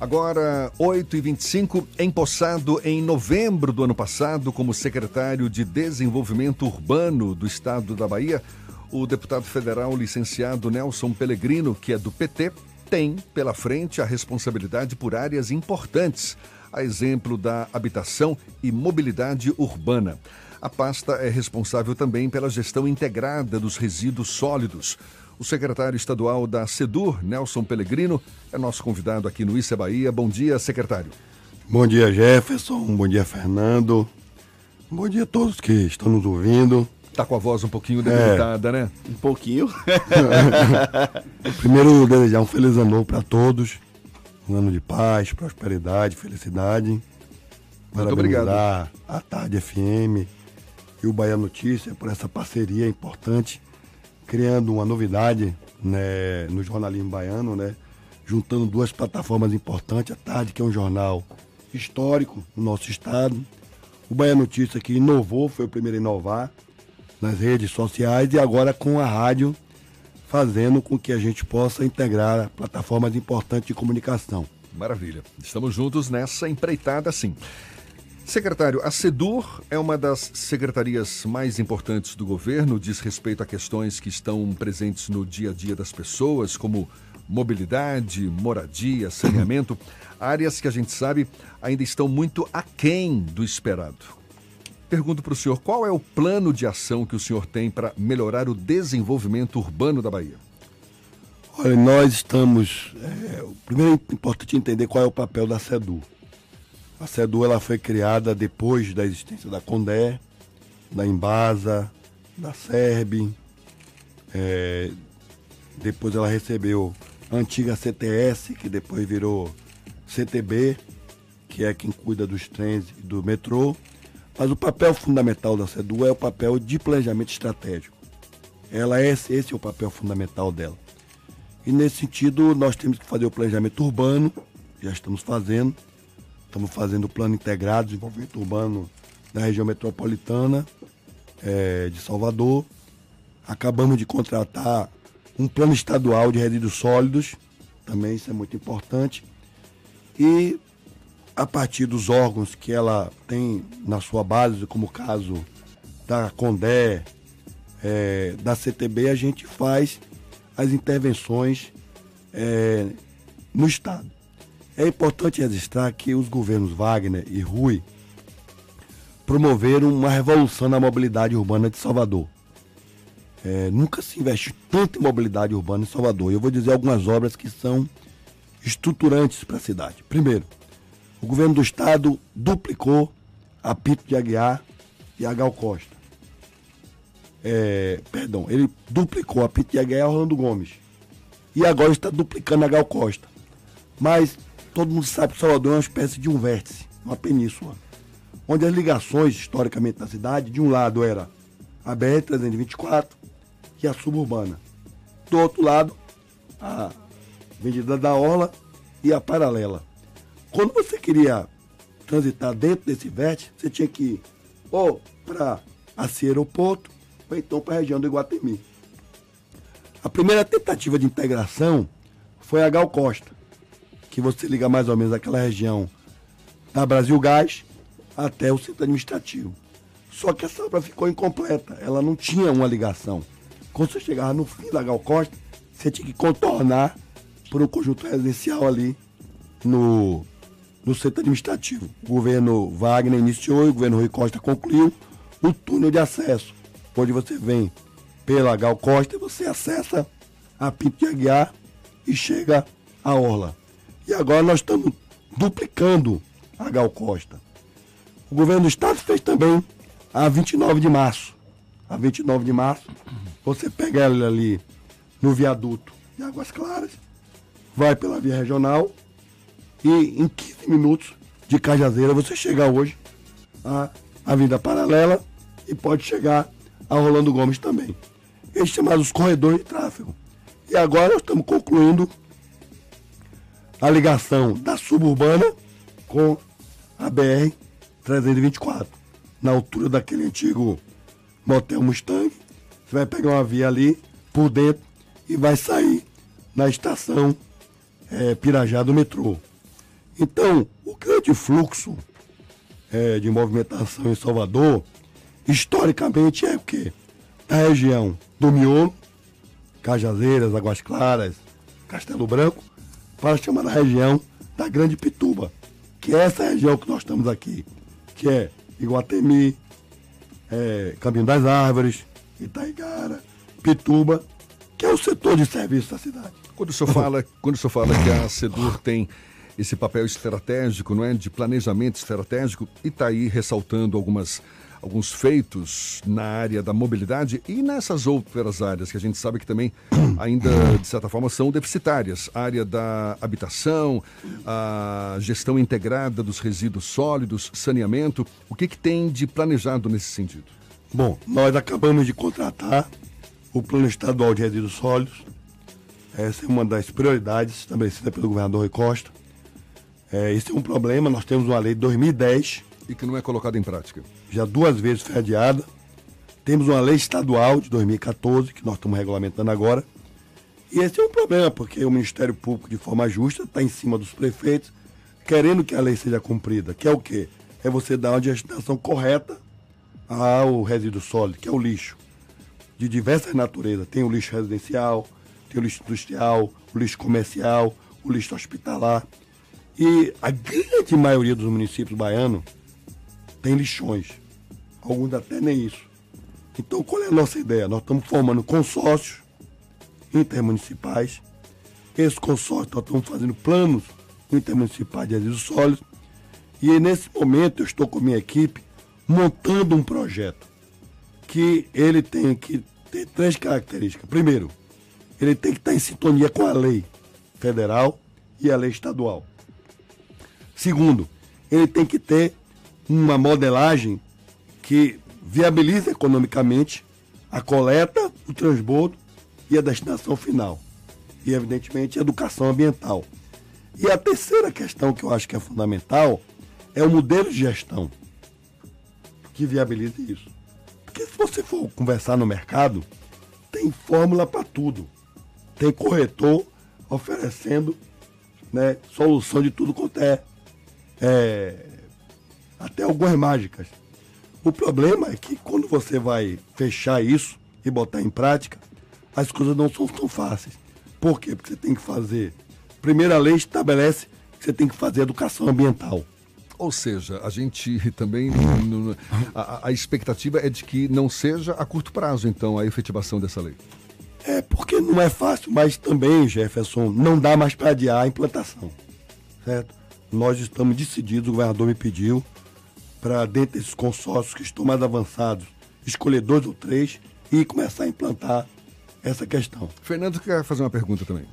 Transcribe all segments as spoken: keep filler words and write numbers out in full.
Agora, oito e vinte e cinco, empossado em novembro do ano passado como secretário de Desenvolvimento Urbano do Estado da Bahia, o deputado federal licenciado Nelson Pellegrino, que é do P T, tem pela frente a responsabilidade por áreas importantes, a exemplo da habitação e mobilidade urbana. A pasta é responsável também pela gestão integrada dos resíduos sólidos. O secretário estadual da SEDUR, Nelson Pellegrino, é nosso convidado aqui no Isso é Bahia. Bom dia, secretário. Bom dia, Jefferson. Bom dia, Fernando. Bom dia a todos que estão nos ouvindo. Tá com a voz um pouquinho debilitada, é. né? Um pouquinho. Primeiro, desejar um feliz ano para todos. Um ano de paz, prosperidade, felicidade. Muito obrigado. A Tarde F M e o Bahia Notícia por essa parceria importante, criando uma novidade, né, no jornalismo baiano, né, juntando duas plataformas importantes, a Tarde, que é um jornal histórico no nosso estado, o Bahia Notícia, que inovou, foi o primeiro a inovar nas redes sociais, e agora com a rádio, fazendo com que a gente possa integrar plataformas importantes de comunicação. Maravilha. Estamos juntos nessa empreitada, sim. Secretário, a SEDUR é uma das secretarias mais importantes do governo, diz respeito a questões que estão presentes no dia a dia das pessoas, como mobilidade, moradia, saneamento, áreas que a gente sabe ainda estão muito aquém do esperado. Pergunto para o senhor, qual é o plano de ação que o senhor tem para melhorar o desenvolvimento urbano da Bahia? Olha, nós estamos... É, o primeiro é importante entender qual é o papel da SEDUR. A SEDUR, ela foi criada depois da existência da CONDER, da EMBASA, da SERB. É, depois ela recebeu a antiga C T S, que depois virou C T B, que é quem cuida dos trens e do metrô. Mas o papel fundamental da SEDUR é o papel de planejamento estratégico. Ela é, esse é o papel fundamental dela. E nesse sentido, nós temos que fazer o planejamento urbano, já estamos fazendo. Estamos fazendo o plano integrado de desenvolvimento urbano da região metropolitana é, de Salvador. Acabamos de contratar um plano estadual de resíduos sólidos, também isso é muito importante. E... a partir dos órgãos que ela tem na sua base, como o caso da CONDER, é, da C T B, a gente faz as intervenções é, no Estado. É importante registrar que os governos Wagner e Rui promoveram uma revolução na mobilidade urbana de Salvador. É, nunca se investiu tanto em mobilidade urbana em Salvador. Eu vou dizer algumas obras que são estruturantes para a cidade. Primeiro, o governo do estado duplicou a Pinto de Aguiar e a Gal Costa. É, perdão, ele duplicou a Pinto de Aguiar e a Orlando Gomes. E agora está duplicando a Gal Costa. Mas todo mundo sabe que Salvador é uma espécie de um vértice, uma península, onde as ligações, historicamente, da cidade, de um lado era a B R trezentos e vinte e quatro e a suburbana. Do outro lado, a Avenida da Orla e a paralela. Quando você queria transitar dentro desse vértice, você tinha que ir ou para a Aeroporto ou então para a região do Iguatemi. A primeira tentativa de integração foi a Gal Costa, que você liga mais ou menos aquela região da Brasil Gás até o centro administrativo. Só que essa obra ficou incompleta, ela não tinha uma ligação. Quando você chegava no fim da Gal Costa, você tinha que contornar por um conjunto residencial ali no... no centro administrativo. O governo Wagner iniciou e o governo Rui Costa concluiu o túnel de acesso, onde você vem pela Gal Costa e você acessa a Pinto de Aguiar e chega à Orla. E agora nós estamos duplicando a Gal Costa. O governo do estado fez também a vinte e nove de março. A vinte e nove de março, você pega ela ali no viaduto de Águas Claras, vai pela via regional, e em quinze minutos de Cajazeira você chega hoje à Avenida Paralela e pode chegar a Orlando Gomes também. Eles chamaram os corredores de tráfego. E agora nós estamos concluindo a ligação da suburbana com a B R trezentos e vinte e quatro. Na altura daquele antigo motel Mustang, você vai pegar uma via ali por dentro e vai sair na estação é, Pirajá do metrô. Então, o grande fluxo é, de movimentação em Salvador, historicamente, é o quê? Da região do Miolo, Cajazeiras, Águas Claras, Castelo Branco, para chamar a região da Grande Pituba, que é essa região que nós estamos aqui, que é Iguatemi, é, Caminho das Árvores, Itaigara, Pituba, que é o setor de serviço da cidade. Quando o senhor fala, quando o senhor fala que a SEDUR tem esse papel estratégico, não é, de planejamento estratégico, e está aí ressaltando algumas, alguns feitos na área da mobilidade e nessas outras áreas que a gente sabe que também ainda, de certa forma, são deficitárias. A área da habitação, a gestão integrada dos resíduos sólidos, saneamento. O que que tem de planejado nesse sentido? Bom, nós acabamos de contratar o Plano Estadual de Resíduos Sólidos. Essa é uma das prioridades estabelecida pelo governador Rui Costa. É, esse é um problema, nós temos uma lei de dois mil e dez... e que não é colocada em prática. Já duas vezes foi adiada. Temos uma lei estadual de dois mil e quatorze, que nós estamos regulamentando agora. E esse é um problema, porque o Ministério Público, de forma justa, está em cima dos prefeitos, querendo que a lei seja cumprida. Que é o quê? É você dar uma destinação correta ao resíduo sólido, que é o lixo, de diversas naturezas. Tem o lixo residencial, tem o lixo industrial, o lixo comercial, o lixo hospitalar. E a grande maioria dos municípios baianos tem lixões, alguns até nem isso. Então, qual é a nossa ideia? Nós estamos formando consórcios intermunicipais. Esses consórcios, nós estamos fazendo planos intermunicipais de resíduos sólidos. E nesse momento, eu estou com a minha equipe montando um projeto que ele tem que ter três características. Primeiro, ele tem que estar em sintonia com a lei federal e a lei estadual. Segundo, ele tem que ter uma modelagem que viabiliza economicamente a coleta, o transbordo e a destinação final. E, evidentemente, a educação ambiental. E a terceira questão que eu acho que é fundamental é o modelo de gestão que viabiliza isso. Porque se você for conversar no mercado, tem fórmula para tudo. Tem corretor oferecendo, né, solução de tudo quanto é... é até algumas mágicas. O problema é que quando você vai fechar isso e botar em prática, as coisas não são tão fáceis. Por quê? Porque você tem que fazer... Primeiro, a lei estabelece que você tem que fazer educação ambiental. Ou seja, a gente também... A, a expectativa é de que não seja a curto prazo, então, a efetivação dessa lei. É, porque não é fácil, mas também, Jefferson, não dá mais para adiar a implantação. Certo? Nós estamos decididos, o governador me pediu, para dentro desses consórcios que estão mais avançados, escolher dois ou três e começar a implantar essa questão. Fernando quer fazer uma pergunta também.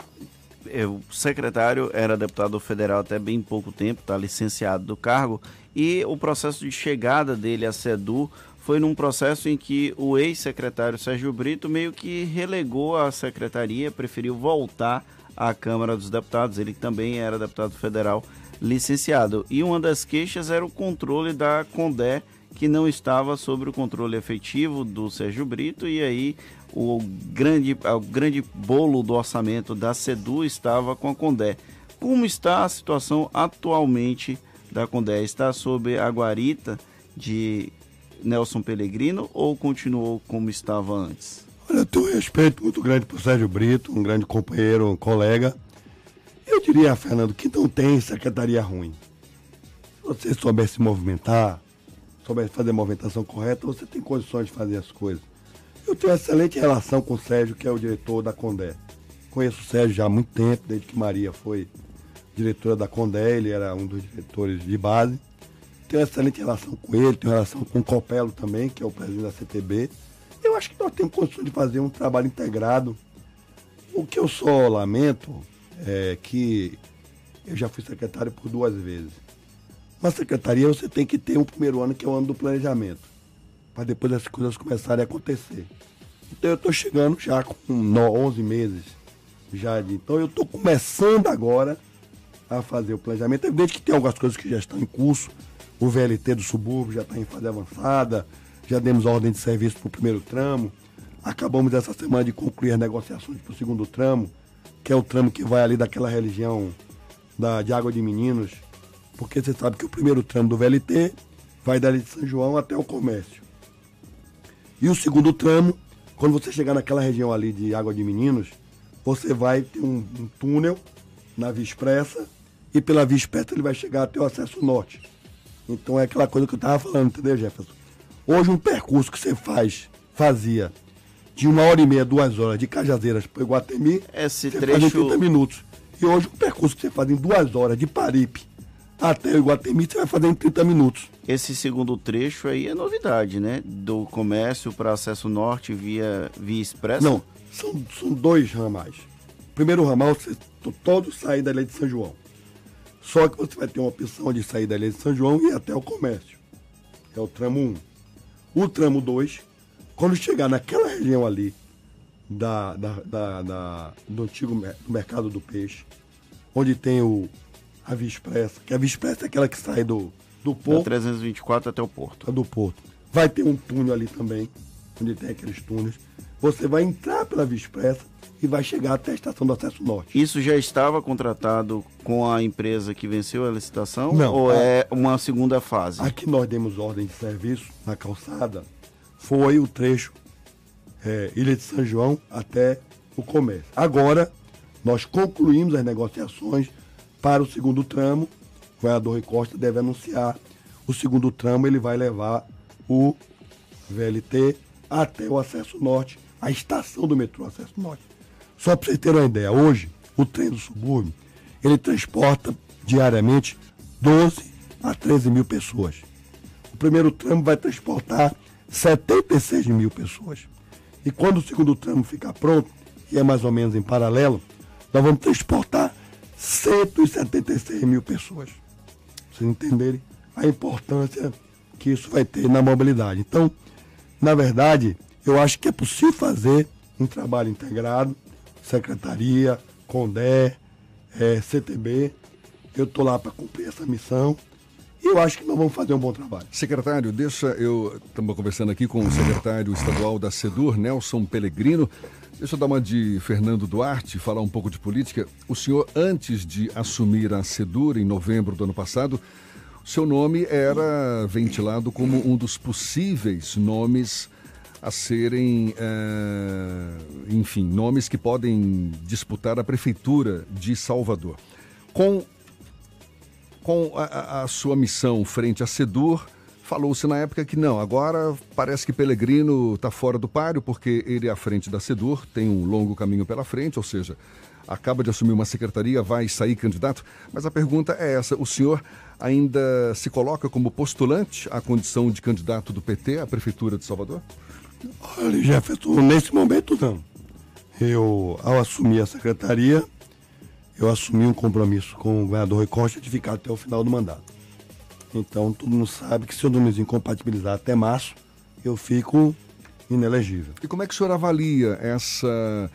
Eu, o secretário era deputado federal até bem pouco tempo, está licenciado do cargo, e o processo de chegada dele à SEDUR foi num processo em que o ex-secretário Sérgio Brito meio que relegou a secretaria, preferiu voltar à Câmara dos Deputados, ele também era deputado federal licenciado. E uma das queixas era o controle da CONDER, que não estava sobre o controle efetivo do Sérgio Brito, e aí o grande, o grande bolo do orçamento da SEDUR estava com a CONDER. Como está a situação atualmente da CONDER? Está sob a guarita de Nelson Pellegrino ou continuou como estava antes? Olha, eu tenho um respeito muito grande para o Sérgio Brito, um grande companheiro, um colega. Eu diria, Fernando, que não tem secretaria ruim. Se você souber se movimentar, souber fazer a movimentação correta, você tem condições de fazer as coisas. Eu tenho uma excelente relação com o Sérgio, que é o diretor da CONDER. Conheço o Sérgio já há muito tempo, desde que Maria foi diretora da CONDER, ele era um dos diretores de base. Tenho uma excelente relação com ele, tenho relação com o Copelo também, que é o presidente da C T B. Eu acho que nós temos condições de fazer um trabalho integrado. O que eu só lamento... É que eu já fui secretário por duas vezes. Na secretaria você tem que ter um primeiro ano que é o ano do planejamento, para depois as coisas começarem a acontecer. Então eu estou chegando já com onze meses já de... Então eu estou começando agora a fazer o planejamento. É evidente que tem algumas coisas que já estão em curso. O V L T do subúrbio já está em fase avançada. Já demos a ordem de serviço para o primeiro tramo. Acabamos essa semana de concluir as negociações para o segundo tramo, que é o tramo que vai ali daquela religião da, de Água de Meninos, porque você sabe que o primeiro tramo do V L T vai dali de São João até o comércio. E o segundo tramo, quando você chegar naquela região ali de Água de Meninos, você vai ter um, um túnel na Via Expressa, e pela Via Expressa ele vai chegar até o acesso norte. Então é aquela coisa que eu estava falando, entendeu, Jefferson? Hoje um percurso que você faz, fazia de uma hora e meia, duas horas de Cajazeiras para Iguatemi, esse você trecho... faz em trinta minutos. E hoje um percurso que você faz em duas horas de Paripe até o Iguatemi, você vai fazer em trinta minutos. Esse segundo trecho aí é novidade, né? Do comércio para acesso norte via, via expressa? Não, são, são dois ramais. O primeiro ramal, você todo sai da Ilha de São João. Só que você vai ter uma opção de sair da Ilha de São João e ir até o comércio. É o tramo um. O tramo dois, quando chegar naquela região ali da, da, da, da, do antigo do mercado do peixe, onde tem o, a Via Expressa, que a Via Expressa é aquela que sai do, do porto. Da trezentos e vinte e quatro até o porto. Do porto. Vai ter um túnel ali também, onde tem aqueles túneis. Você vai entrar pela Via Expressa e vai chegar até a estação do acesso norte. Isso já estava contratado com a empresa que venceu a licitação? Não. Ou é uma segunda fase? A que nós demos ordem de serviço na calçada foi o trecho é, Ilha de São João até o comércio. Agora, nós concluímos as negociações para o segundo tramo. O vereador Rui Costa deve anunciar. O segundo tramo ele vai levar o V L T até o acesso norte, a estação do metrô acesso norte. Só para vocês terem uma ideia, hoje, o trem do subúrbio, ele transporta diariamente doze a treze mil pessoas. O primeiro tramo vai transportar setenta e seis mil pessoas. E quando o segundo tramo ficar pronto, e é mais ou menos em paralelo, nós vamos transportar cento e setenta e seis mil pessoas. Pra vocês entenderem a importância que isso vai ter na mobilidade. Então, na verdade, eu acho que é possível fazer um trabalho integrado, Secretaria, CONDER, é, C T B. Eu estou lá para cumprir essa missão e eu acho que nós vamos fazer um bom trabalho. Secretário, deixa eu... Estamos conversando aqui com o secretário estadual da SEDUR, Nelson Pellegrino. Deixa eu dar uma de Fernando Duarte, falar um pouco de política. O senhor, antes de assumir a SEDUR, em novembro do ano passado, seu nome era ventilado como um dos possíveis nomes a serem, uh, enfim, nomes que podem disputar a Prefeitura de Salvador. Com, com a, a sua missão frente à SEDUR, falou-se na época que não, agora parece que Pellegrino está fora do páreo, porque ele é à frente da SEDUR, tem um longo caminho pela frente, ou seja, acaba de assumir uma secretaria, vai sair candidato. Mas a pergunta é essa, o senhor ainda se coloca como postulante à condição de candidato do P T à Prefeitura de Salvador? Olha, Jefferson, nesse momento não. Eu, ao assumir a secretaria, eu assumi um compromisso com o governador Rui Costa de ficar até o final do mandato. Então, todo mundo sabe que se eu não me incompatibilizar até março, eu fico inelegível. E como é que o senhor avalia essa,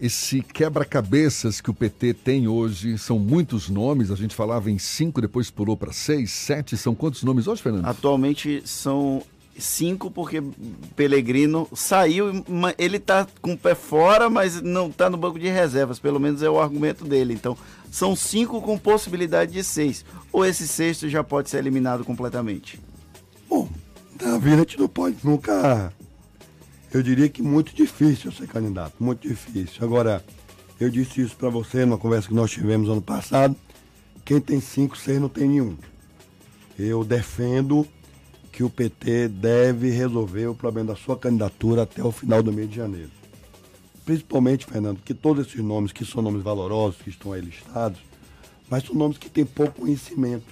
esse quebra-cabeças que o P T tem hoje? São muitos nomes, a gente falava em cinco, depois pulou para seis, sete. São quantos nomes hoje, Fernando? Atualmente são... cinco, porque Pellegrino saiu, ele tá com o pé fora, mas não tá no banco de reservas, pelo menos é o argumento dele. Então, são cinco com possibilidade de seis. Ou esse sexto já pode ser eliminado completamente? Bom, na vida a gente não pode nunca... Eu diria que muito difícil ser candidato, muito difícil. Agora, eu disse isso para você numa conversa que nós tivemos ano passado, quem tem cinco, seis não tem nenhum. Eu defendo que o P T deve resolver o problema da sua candidatura até o final do mês de janeiro. Principalmente, Fernando, que todos esses nomes, que são nomes valorosos, que estão aí listados, mas são nomes que têm pouco conhecimento.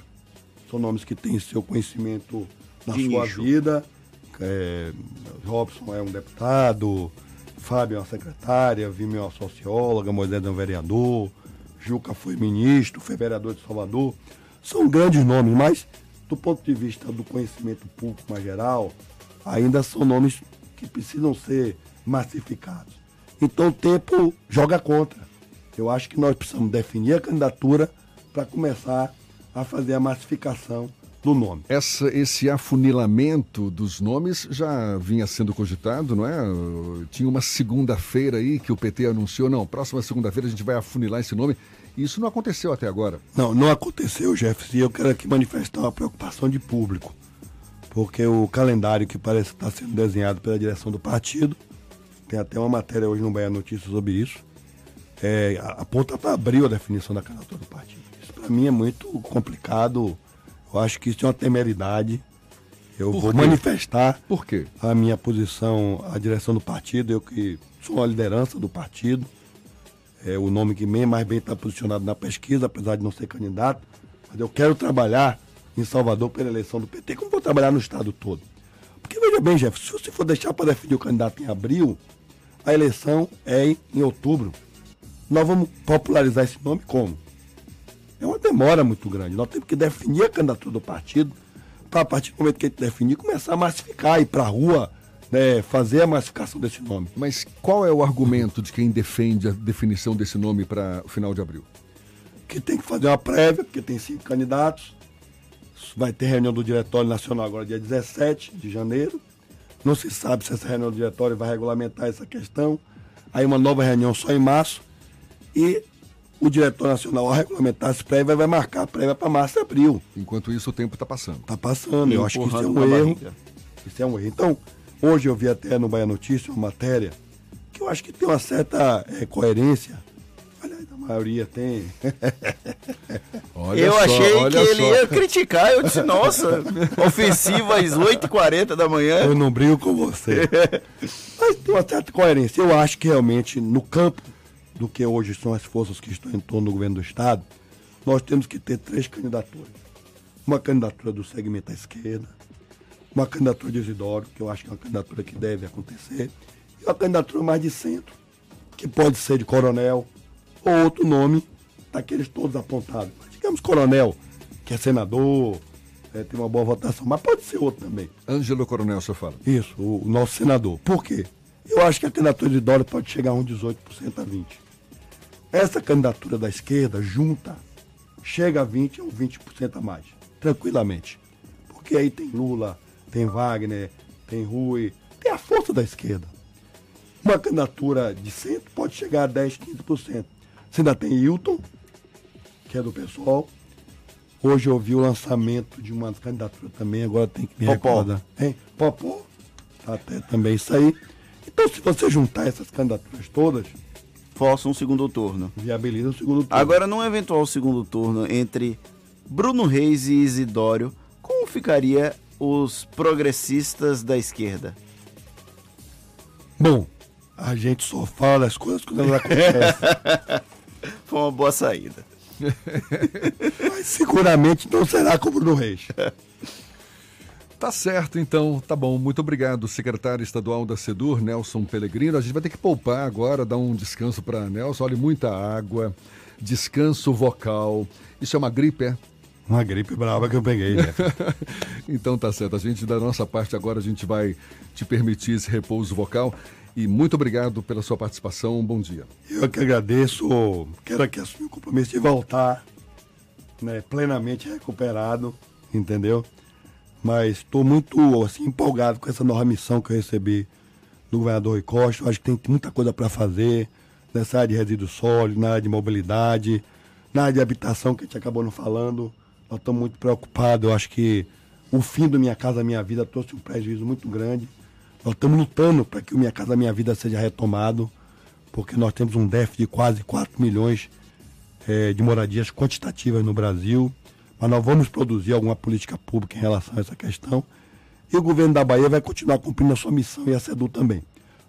São nomes que têm seu conhecimento na de sua nicho. Vida. É, Robson é um deputado, Fábio é uma secretária, Vime é uma socióloga, Moisés é um vereador, Juca foi ministro, foi vereador de Salvador. São grandes nomes, mas... do ponto de vista do conhecimento público mais geral, ainda são nomes que precisam ser massificados. Então o tempo joga contra. Eu acho que nós precisamos definir a candidatura para começar a fazer a massificação no nome. Essa, esse afunilamento dos nomes já vinha sendo cogitado, não é? Tinha uma segunda-feira aí que o P T anunciou, não, próxima segunda-feira a gente vai afunilar esse nome. Isso não aconteceu até agora. Não, não aconteceu, Jefferson. E eu quero aqui manifestar uma preocupação de público, porque o calendário que parece estar sendo desenhado pela direção do partido, tem até uma matéria hoje no Bahia Notícias sobre isso, é, aponta para abril a definição da candidatura do partido. Isso para mim é muito complicado. Eu acho que isso é uma temeridade. Eu Por vou quê? manifestar Por quê? a minha posição, a direção do partido. Eu que sou a liderança do partido. É o nome que mais bem está posicionado na pesquisa, apesar de não ser candidato. Mas eu quero trabalhar em Salvador pela eleição do P T, como vou trabalhar no estado todo. Porque, veja bem, Jefferson, se você for deixar para definir o candidato em abril, a eleição é em, em outubro. Nós vamos popularizar esse nome como? É uma demora muito grande. Nós temos que definir a candidatura do partido para, a partir do momento que a gente definir, começar a massificar, ir para a rua, né, fazer a massificação desse nome. Mas qual é o argumento de quem defende a definição desse nome para o final de abril? Que tem que fazer uma prévia, porque tem cinco candidatos. Vai ter reunião do Diretório Nacional agora, dia dezessete de janeiro. Não se sabe se essa reunião do Diretório vai regulamentar essa questão. Aí uma nova reunião só em março. E o diretor nacional, ao regulamentar as prévias, vai marcar a prévia para março e abril. Enquanto isso, o tempo está passando. Está passando, eu acho que isso é um erro. Isso é um erro. Então, hoje eu vi até no Bahia Notícias uma matéria que eu acho que tem uma certa é, coerência. Aliás, a maioria tem. Olha eu só, achei olha que só. ele ia criticar. Eu disse, nossa, ofensiva às oito e quarenta da manhã. Eu não brigo com você. Mas tem uma certa coerência. Eu acho que realmente, no campo do que hoje são as forças que estão em torno do governo do Estado, nós temos que ter três candidaturas. Uma candidatura do segmento da esquerda, uma candidatura de Isidoro, que eu acho que é uma candidatura que deve acontecer, e uma candidatura mais de centro, que pode ser de coronel, ou outro nome daqueles todos apontados. Mas digamos coronel, que é senador, é, tem uma boa votação, mas pode ser outro também. Ângelo Coronel, você fala. Isso, o nosso senador. Por quê? Eu acho que a candidatura de Isidoro pode chegar a uns dezoito por cento a vinte por cento. Essa candidatura da esquerda, junta, chega a vinte por cento ou vinte por cento a mais, tranquilamente. Porque aí tem Lula, tem Wagner, tem Rui, tem a força da esquerda. Uma candidatura de centro pode chegar a dez por cento, quinze por cento. Você ainda tem Hilton, que é do PSOL. Hoje eu vi o lançamento de uma candidatura também, agora tem que me recordar. Hein? Popó, até também isso aí. Então, se você juntar essas candidaturas todas, força um segundo turno. Viabiliza o segundo turno. Agora, num eventual segundo turno entre Bruno Reis e Isidoro, como ficaria os progressistas da esquerda? Bom, a gente só fala as coisas quando elas acontecem. Foi uma boa saída. Mas seguramente não será com o Bruno Reis. Tá certo, então. Tá bom. Muito obrigado, secretário estadual da SEDUR, Nelson Pellegrino. A gente vai ter que poupar agora, dar um descanso para Nelson. Olha, muita água, descanso vocal. Isso é uma gripe, é? Uma gripe brava que eu peguei, né? Então tá certo. A gente, da nossa parte, agora a gente vai te permitir esse repouso vocal. E muito obrigado pela sua participação. Um bom dia. Eu que agradeço. Quero aqui assumir o compromisso de voltar, né, plenamente recuperado, entendeu? Mas estou muito assim, empolgado com essa nova missão que eu recebi do governador Rui Costa. Eu acho que tem muita coisa para fazer nessa área de resíduos sólidos, na área de mobilidade, na área de habitação, que a gente acabou não falando. Nós estamos muito preocupados. Eu acho que o fim do Minha Casa Minha Vida trouxe um prejuízo muito grande. Nós estamos lutando para que o Minha Casa Minha Vida seja retomado, porque nós temos um déficit de quase quatro milhões é, de moradias quantitativas no Brasil. Mas nós vamos produzir alguma política pública em relação a essa questão. E o governo da Bahia vai continuar cumprindo a sua missão e a SEDUR também.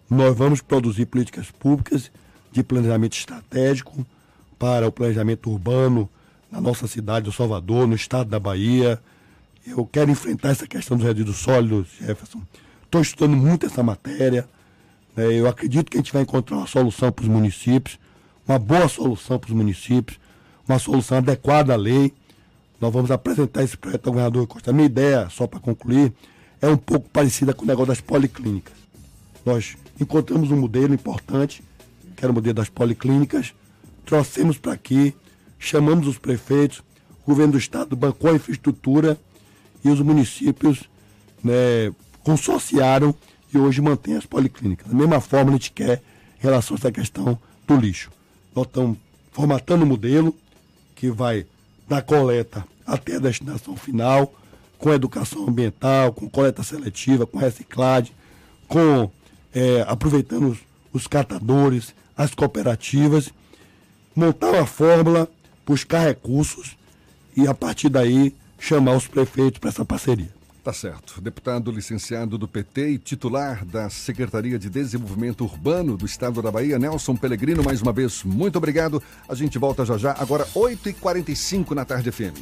Nós vamos produzir políticas públicas de planejamento estratégico para o planejamento urbano na nossa cidade do Salvador, no estado da Bahia. Eu quero enfrentar essa questão dos resíduos sólidos, Jefferson. Estou estudando muito essa matéria. Eu acredito que a gente vai encontrar uma solução para os municípios, uma boa solução para os municípios, uma solução adequada à lei. Nós vamos apresentar esse projeto ao governador Rui Costa. A minha ideia, só para concluir, é um pouco parecida com o negócio das policlínicas. Nós encontramos um modelo importante, que era o modelo das policlínicas, trouxemos para aqui, chamamos os prefeitos, o governo do estado bancou a infraestrutura e os municípios, né, consorciaram e hoje mantém as policlínicas. Da mesma forma, a gente quer em relação a essa questão do lixo. Nós estamos formatando um modelo que vai da coleta até a destinação final, com educação ambiental, com coleta seletiva, com reciclagem, com é, aproveitando os, os catadores, as cooperativas, montar uma fórmula, buscar recursos e, a partir daí, chamar os prefeitos para essa parceria. Tá certo. Deputado licenciado do P T e titular da Secretaria de Desenvolvimento Urbano do Estado da Bahia, Nelson Pellegrino, mais uma vez, muito obrigado. A gente volta já já, agora oito e quarenta e cinco na Tarde F M.